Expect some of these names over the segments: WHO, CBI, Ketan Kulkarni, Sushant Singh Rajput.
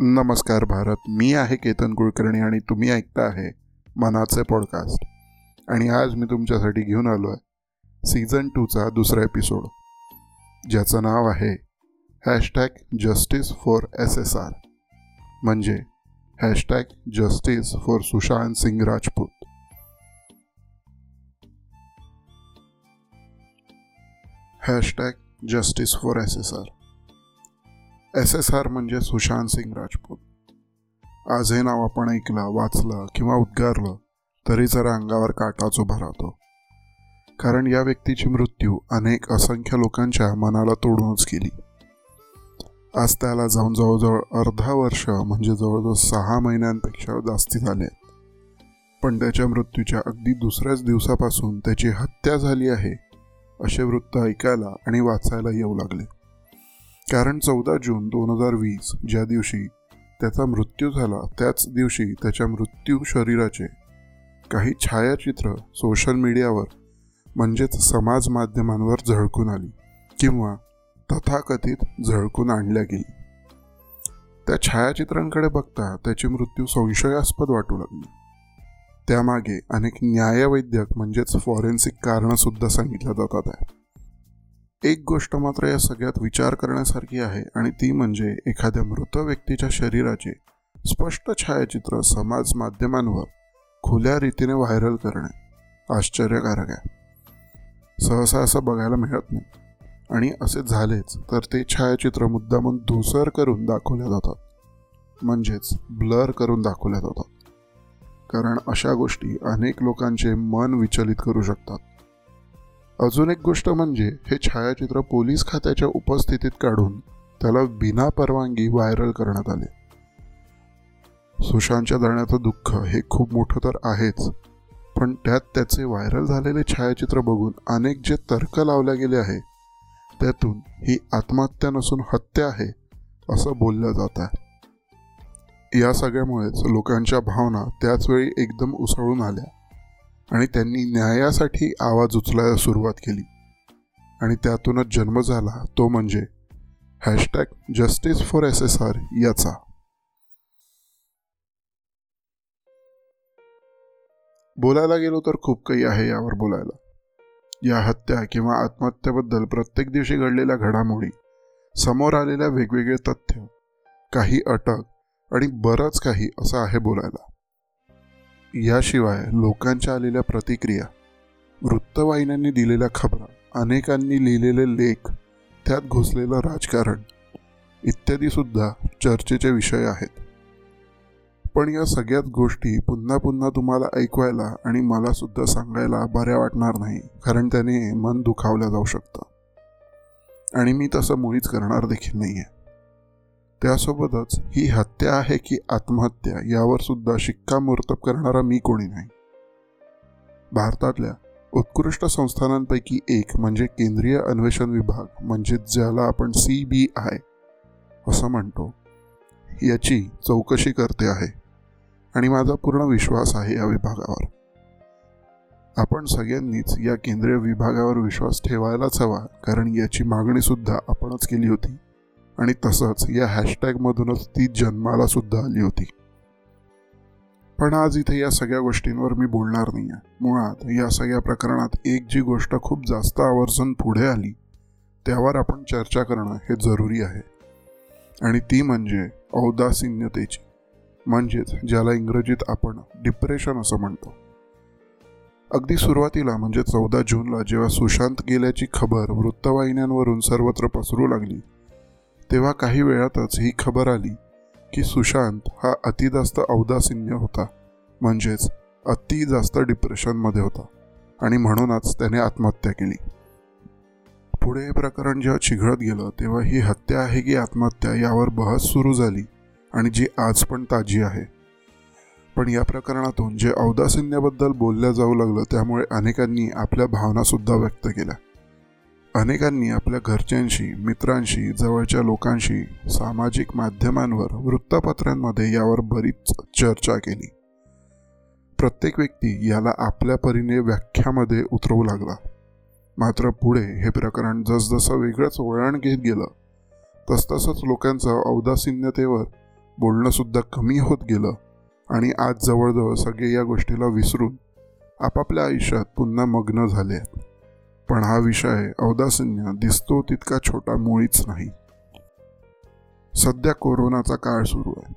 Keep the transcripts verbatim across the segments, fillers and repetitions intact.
नमस्कार भारत, मी आहे केतन कुलकर्णी आणि तुम्ही ऐकता आहे मनाचे पॉडकास्ट. आणि आज मी तुमच्यासाठी घेऊन आलो आहे सीझन टूचा दुसरा एपिसोड, ज्याचं नाव आहे hashtag justice for S S R, म्हणजे hashtag justice for Sushant Singh Rajput. Hashtag justice for S S R. S S R म्हणजे सुशांत सिंग राजपूत. आज हे नाव आपण ऐकलं, वाचलं किंवा उद्गारलं तरी जरा अंगावर काटाच उभा राहतो, कारण या व्यक्तीची मृत्यू अनेक असंख्य लोकांच्या मनाला तोडूनच गेली. आज त्याला जाऊन जवळजवळ अर्धा वर्ष म्हणजे जवळजवळ सहा महिन्यांपेक्षा जास्ती झाले, पण त्याच्या मृत्यूच्या अगदी दुसऱ्याच दिवसापासून त्याची हत्या झाली आहे असे वृत्त ऐकायला आणि वाचायला येऊ लागले. कारण चौदा जून दोन हजार वीस ज्या दिवशी त्याचा मृत्यू झाला, त्याच दिवशी त्याच्या मृत्यू शरीराचे काही छायाचित्र सोशल मीडियावर म्हणजेच समाज माध्यमांवर झळकून आली किंवा तथाकथित झळकून आणल्या गेली. त्या छायाचित्रांकडे बघता त्याची मृत्यू संशयास्पद वाटू लागली. त्यामागे अनेक न्यायवैद्यक म्हणजेच फॉरेन्सिक कारणंसुद्धा सांगितल्या जातात आहे. एक गोष्ट मात्र या सगळ्यात विचार करण्यासारखी आहे, आणि ती म्हणजे एखाद्या मृत व्यक्तीच्या शरीराचे स्पष्ट छायाचित्र समाज माध्यमांवर खुल्या रीतीने व्हायरल करणे आश्चर्यकारक आहे. सहसा असं बघायला मिळत नाही, आणि असे झालेच तर ते छायाचित्र मुद्दामून धूसर करून दाखवल्या जातात, म्हणजेच ब्लर करून दाखवल्या जातात, कारण अशा गोष्टी अनेक लोकांचे मन विचलित करू शकतात. अजून एक गोष्ट म्हणजे हे छायाचित्र पोलीस खात्याच्या उपस्थितीत काढून त्याला बिना परवानगी व्हायरल करण्यात आले. सुशांतच्या जाण्याचं दुःख हे खूप मोठं तर आहेच, पण त्यात त्याचे व्हायरल झालेले छायाचित्र बघून अनेक जे तर्क लावल्या गेले आहे त्यातून ही आत्महत्या नसून हत्या आहे असं बोललं जात आहे. या सगळ्यामुळेच लोकांच्या भावना त्याचवेळी एकदम उसळून आल्या आणि त्यांनी न्यायासाठी आवाज उचलायला सुरुवात केली, आणि त्यातूनच जन्म झाला तो म्हणजे hashtag justice for S S R याचा. बोलायला गेलो तर खूप काही आहे यावर बोलायला. या हत्या किंवा आत्महत्येबद्दल प्रत्येक दिवशी घडलेल्या घडामोडी, समोर आलेल्या वेगवेगळे तथ्य, काही अटक आणि बरंच काही असं आहे बोलायला. याशिवाय लोकांच्या आलेल्या प्रतिक्रिया, वृत्तवाहिन्यांनी दिलेल्या खबरा, अनेकांनी लिहिलेले लेख, त्यात घुसलेलं राजकारण इत्यादीसुद्धा चर्चेचे विषय आहेत. पण या सगळ्याच गोष्टी पुन्हा पुन्हा तुम्हाला ऐकवायला आणि मलासुद्धा सांगायला बऱ्या वाटणार नाही, कारण त्याने मन दुखावलं जाऊ शकतं, आणि मी तसं मुळीच करणार देखील नाही आहे. त्यासोबतच ही हत्या आहे की आत्महत्या यावर सुद्धा शिक्कामोर्तब करणारा मी कोणी नाही. भारतातल्या उत्कृष्ट संस्थानांपैकी एक म्हणजे केंद्रीय अन्वेषण विभाग, म्हणजे ज्याला आपण सी बी आय असं म्हणतो, याची चौकशी करते आहे, आणि माझा पूर्ण विश्वास आहे या विभागावर. आपण सगळ्यांनीच या केंद्रीय विभागावर विश्वास ठेवायलाच हवा, कारण याची मागणीसुद्धा आपणच केली होती, आणि तसंच या हॅशटॅगमधूनच ती जन्माला सुद्धा आली होती. पण आज इथे या सगळ्या गोष्टींवर मी बोलणार नाही आहे. मुळात या सगळ्या प्रकरणात एक जी गोष्ट खूप जास्त आवर्जून पुढे आली त्यावर आपण चर्चा करणं हे जरूरी आहे, आणि ती म्हणजे औदासीन्यतेची, म्हणजेच ज्याला इंग्रजीत आपण डिप्रेशन असं म्हणतो. अगदी सुरुवातीला म्हणजे चौदा जूनला जेव्हा सुशांत गेल्याची खबर वृत्तवाहिन्यांवरून सर्वत्र पसरू लागली, तेव्हा काही वेळातच ही खबर आली की सुशांत हा अति जास्त औदासीन्य होता, म्हणजेच अति जास्त डिप्रेशनमध्ये होता, आणि म्हणूनच त्याने आत्महत्या केली. पुढे हे प्रकरण जेव्हा चिघळत गेलं तेव्हा ही हत्या आहे की आत्महत्या यावर बहस सुरू झाली, आणि जी आज पण ताजी आहे. पण या प्रकरणातून जे औदासीन्याबद्दल बोलल्या जाऊ लागलं त्यामुळे अनेकांनी आपल्या भावनासुद्धा व्यक्त केल्या. अनेकांनी आपल्या घरच्यांशी, मित्रांशी, जवळच्या लोकांशी, सामाजिक माध्यमांवर, वृत्तपत्रांमध्ये यावर बरीच चर्चा केली. प्रत्येक व्यक्ती याला आपल्या परीने व्याख्यामध्ये उतरवू लागला. मात्र पुढे हे प्रकरण जसजसं वेगळंच वळण घेत गेलं तसतसंच लोकांचं औदासीन्यतेवर बोलणंसुद्धा कमी होत गेलं आणि आज जवळजवळ सगळे या गोष्टीला विसरून आपापल्या आयुष्यात पुन्हा मग्न झाले आहेत. पण हा विषय औदासिन्य दिसतो तितका छोटा मुळीच नाही. सध्या कोरोनाचा काळ सुरू आहे.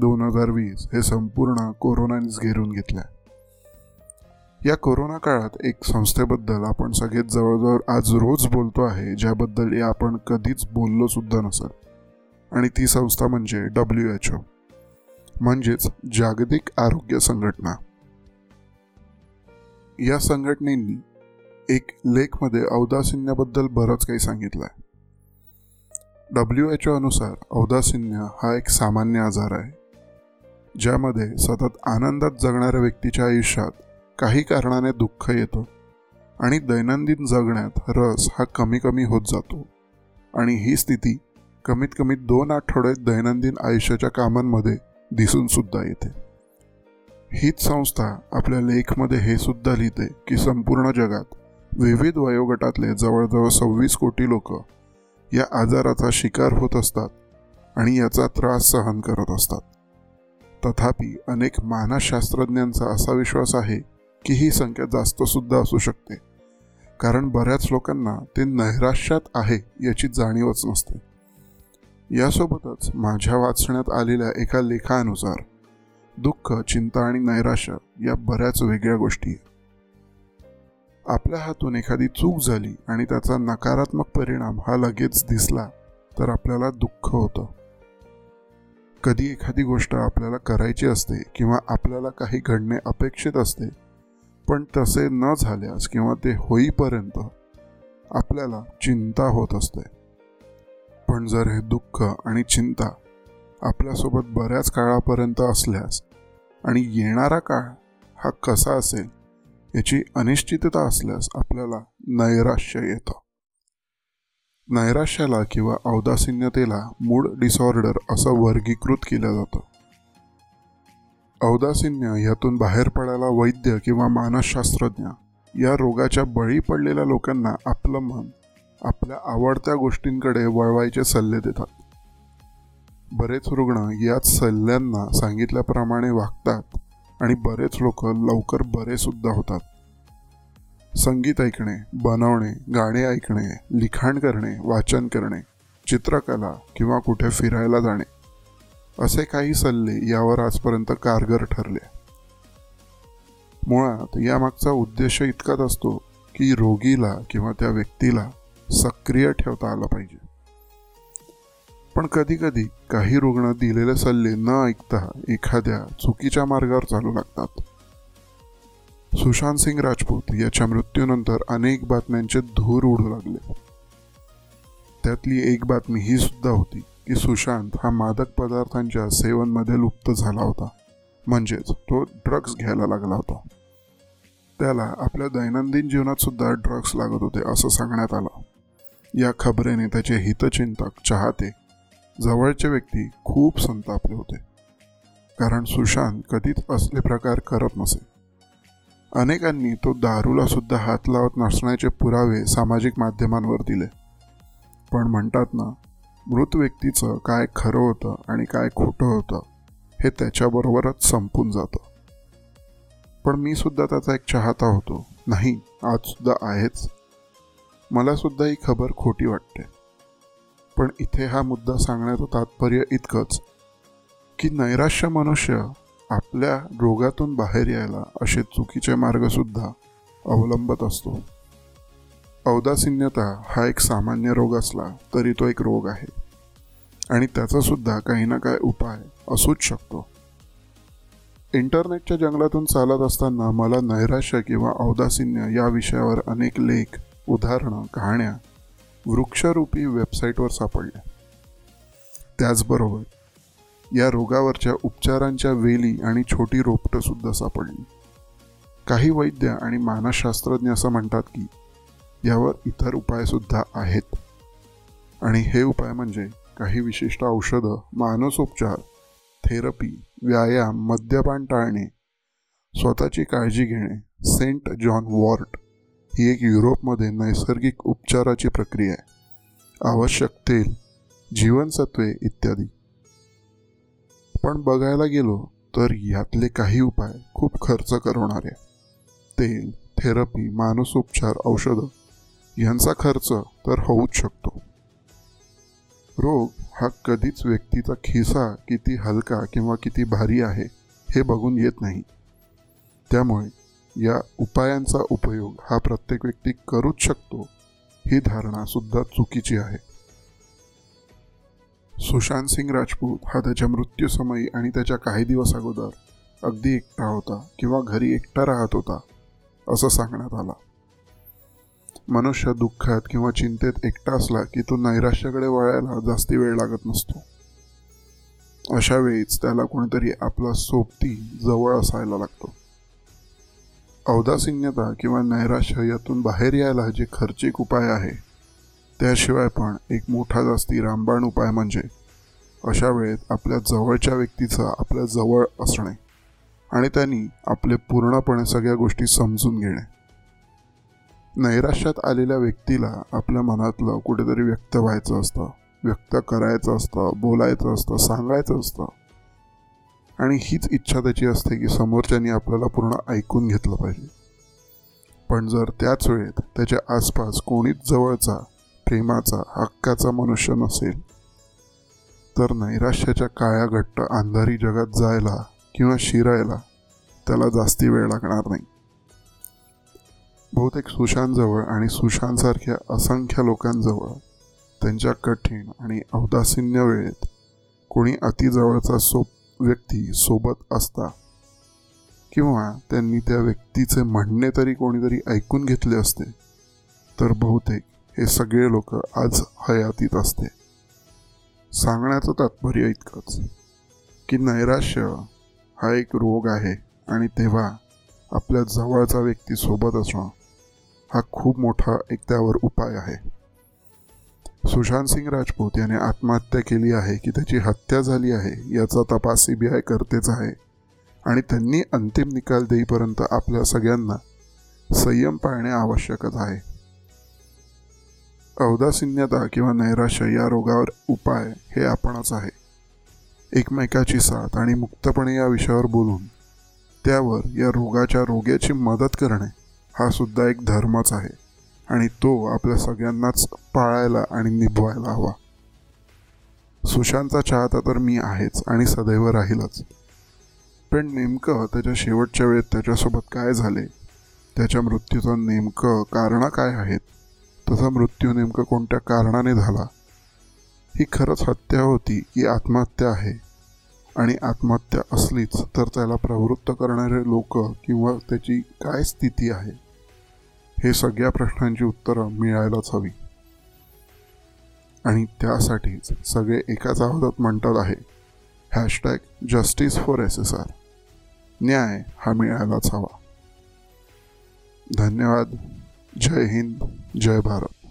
दोन हजार वीस हे संपूर्ण कोरोनानेच घेरून घेतलं आहे. या कोरोना काळात एक संस्थेबद्दल आपण सगळेच जवळजवळ आज रोज बोलतो आहे, ज्याबद्दल या आपण कधीच बोललोसुद्धा नसेल, आणि ती संस्था म्हणजे डब्ल्यू एच ओ म्हणजेच जागतिक आरोग्य संघटना. या संघटनेनी एक लेखमध्ये औदासिन्याबद्दल बरंच काही सांगितलं आहे. डब्ल्यू एच ओ अनुसार औदासिन्य हा एक सामान्य आजार आहे, ज्यामध्ये सतत आनंदात जगणाऱ्या व्यक्तीच्या आयुष्यात काही कारणाने दुःख येतो आणि दैनंदिन जगण्यात रस हा कमी कमी होत जातो, आणि ही स्थिती कमीत कमी दोन आठवडे दैनंदिन आयुष्याच्या कामांमध्ये दिसून सुद्धा येते. हीच संस्था आपल्या लेखमध्ये हे सुद्धा लिहिते की संपूर्ण जगात विविध वयोगटातले जवळजवळ सव्वीस कोटी लोक या आजाराचा शिकार होत असतात आणि याचा त्रास सहन करत असतात. तथापि अनेक मानसशास्त्रज्ञांचा असा विश्वास आहे की ही संख्या जास्तसुद्धा असू शकते, कारण बऱ्याच लोकांना ते नैराश्यात आहे याची जाणीवच नसते. यासोबतच माझ्या वाचण्यात आलेल्या एका लेखानुसार दुःख, चिंता आणि नैराश्य या बऱ्याच वेगळ्या गोष्टी आहेत. आपल्या हातून एखादी चूक झाली आणि त्याचा नकारात्मक परिणाम हा लगेच दिसला तर आपल्याला दुःख होतं. कधी एखादी गोष्ट आपल्याला करायची असते किंवा आपल्याला काही घडणे अपेक्षित असते, पण तसे न झाल्यास किंवा ते होईपर्यंत आपल्याला चिंता होत असते. पण जर हे दुःख आणि चिंता आपल्यासोबत बऱ्याच काळापर्यंत असल्यास आणि येणारा काळ हा कसा असेल याची अनिश्चितता असल्यास आपल्याला नैराश्य येतं. नैराश्याला किंवा औदासिन्यतेला मूड डिसऑर्डर असं वर्गीकृत केलं जातं. औदासिन्य यातून बाहेर पडायला वैद्य किंवा मानसशास्त्रज्ञ या रोगाच्या बळी पडलेल्या लोकांना आपलं मन आपल्या आवडत्या गोष्टींकडे वळवायचे सल्ले देतात. बरेच रुग्ण याच सल्ल्यांना सांगितल्याप्रमाणे वागतात आणि बरेच लोक लवकर बरेसुद्धा होतात. संगीत ऐकणे, बनवणे, गाणे ऐकणे, लिखाण करणे, वाचन करणे, चित्रकला किंवा कुठे फिरायला जाणे असे काही सल्ले यावर आजपर्यंत कारगर ठरले. मुळात यामागचा उद्देश इतकाच असतो की रोगीला किंवा त्या व्यक्तीला सक्रिय ठेवता आला पाहिजे. पण कधीकधी काही रुग्ण दिलेले सल्ले न ऐकता एखाद्या चुकीच्या मार्गावर चालू लागतात. सुशांत सिंग राजपूत याच्या मृत्यूनंतर अनेक बातम्यांचे धूर उडू लागले. त्यातली एक बातमी ही सुद्धा होती की सुशांत हा मादक पदार्थांच्या सेवनमध्ये लुप्त झाला होता, म्हणजेच तो ड्रग्ज घ्यायला लागला होता. त्याला आपल्या दैनंदिन जीवनात सुद्धा ड्रग्ज लागत होते असं सांगण्यात आलं. या खबरेने त्याचे हितचिंतक, चाहते, जवळचे व्यक्ती खूप संतापले होते, कारण सुशांत कधीच असले प्रकार करत नसे. अनेकांनी तो दारूला सुद्धा हात लावत नसण्याचे पुरावे सामाजिक माध्यमांवर दिले. पण म्हणतात ना, मृत व्यक्तीचं काय खरं होतं आणि काय खोटं होतं हे त्याच्याबरोबरच संपून जातं. पण मी सुद्धा त्याचा एक चाहता होतो, नाही आजसुद्धा आहेच. मला सुद्धा ही खबर खोटी वाटते. पण इथे हा मुद्दा सांगण्याचं तात्पर्य इतकंच की नैराश्य मनुष्य आपल्या रोगातून बाहेर यायला असे चुकीचे मार्गसुद्धा अवलंबत असतो. औदासिन्यता हा एक सामान्य रोग असला तरी तो एक रोग आहे आणि त्याचासुद्धा काही ना काही उपाय असूच शकतो. इंटरनेटच्या जंगलातून चालत असताना मला नैराश्य किंवा औदासिन्य या विषयावर अनेक लेख, उदाहरणं, कहाण्या वृक्षरूपी वेबसाईटवर सापडल्या. त्याचबरोबर या रोगावरच्या उपचारांच्या वेली आणि छोटी रोपटंसुद्धा सापडली. काही वैद्य आणि मानसशास्त्रज्ञ असं म्हणतात की यावर इतर उपायसुद्धा आहेत, आणि हे उपाय म्हणजे काही विशिष्ट औषधं, मानसोपचार, थेरपी, व्यायाम, मद्यपान टाळणे, स्वतःची काळजी घेणे. सेंट जॉन वॉर्ट ही एक युरोपमध्ये नैसर्गिक उपचाराची प्रक्रिया आहे. आवश्यक तेल, जीवनसत्वे इत्यादी. आपण बघायला गेलो तर यातले काही उपाय खूप खर्च करवणारे. तेल, थेरपी, मानसोपचार, औषधं यांचा खर्च तर होऊच शकतो. रोग हा कधीच व्यक्तीचा खिसा किती हलका किंवा किती भारी आहे हे बघून येत नाही. त्यामुळे या उपायांचा उपयोग हा प्रत्येक व्यक्ती करूच शकतो ही धारणासुद्धा चुकीची आहे. सुशांत सिंग राजपूत हा त्याच्या मृत्यूसमयी आणि त्याच्या काही दिवस अगोदर अगदी एकटा होता किंवा घरी एकटा राहत होता असं सांगण्यात आला. मनुष्य दुःखात किंवा चिंतेत एकटा असला की तो नैराश्याकडे वळायला जास्ती वेळ लागत नसतो. अशा वेळीच त्याला कोणीतरी आपला सोबती जवळ असायला लागतो. औदासिन्यता किंवा नैराश्य यातून बाहेर यायला जे खर्चिक उपाय आहे त्याशिवाय पण एक मोठा जास्ती रामबाण उपाय म्हणजे अशा वेळेत आपल्या जवळच्या व्यक्तीचा आपल्या जवळ असणे आणि त्यांनी आपले पूर्णपणे सगळ्या गोष्टी समजून घेणे. नैराश्यात आलेल्या व्यक्तीला आपल्या मनातलं कुठेतरी व्यक्त व्हायचं असतं, व्यक्त करायचं असतं, बोलायचं असतं, सांगायचं असतं आणि हीच इच्छा त्याची असते की समोरच्यानी आपल्याला पूर्ण ऐकून घेतलं पाहिजे. पण जर त्याच वेळेत त्याच्या आसपास कोणीच जवळचा, प्रेमाचा, हक्काचा मनुष्य नसेल तर नैराश्याच्या काळ्या घट्ट अंधारी जगात जायला किंवा शिरायला त्याला जास्ती वेळ लागणार नाही. बहुतेक सुशांतजवळ आणि सुशांतसारख्या असंख्य लोकांजवळ त्यांच्या कठीण आणि औदासिन्य वेळेत कोणी अतिजवळचा सोप व्यक्ती सोबत असता किंवा त्यांनी त्या व्यक्तीचे म्हणणे तरी कोणीतरी ऐकून घेतले असते तर बहुतेक हे सगळे लोक आज हयातीत असते. सांगण्याचं तात्पर्य इतकंच की नैराश्य हा एक रोग आहे आणि तेव्हा आपल्या जवळचा व्यक्ती सोबत असणं हा खूप मोठा एक त्यावर उपाय आहे. सुशांत सिंग राजपूत याने आत्महत्या केली आहे की त्याची हत्या झाली आहे याचा तपास सी बी आय करतेच आहे आणि त्यांनी अंतिम निकाल देईपर्यंत आपल्या सगळ्यांना संयम पाळणे आवश्यकच आहे. औदासिन्यता किंवा नैराश्य या रोगावर उपाय हे आपणच आहे. एकमेकाची साथ आणि मुक्तपणे या विषयावर बोलून त्यावर या रोगाच्या रोग्याची मदत करणे हा सुद्धा एक धर्मच आहे आणि तो आपल्या सगळ्यांनाच पाळायला आणि निभवायला हवा. सुशांतचा चाहता तर मी आहेच आणि सदैव राहीलच, पण नेमकं त्याच्या शेवटच्या वेळेत त्याच्यासोबत काय झाले, त्याच्या मृत्यूचं नेमकं कारणं काय आहेत, तसा मृत्यू नेमकं कोणत्या कारणाने झाला, ही खरंच हत्या होती की आत्महत्या आहे आणि आत्महत्या असलीच तर त्याला प्रवृत्त करणारे लोक किंवा त्याची काय स्थिती आहे, हे सगळ्या प्रश्नांची उत्तरं मिळायलाच हवी आणि त्यासाठीच सगळे एकाच आवाजात म्हणतात आहे hashtag justice for S S R. न्याय हा मिळायलाच हवा. धन्यवाद. जय हिंद, जय भारत.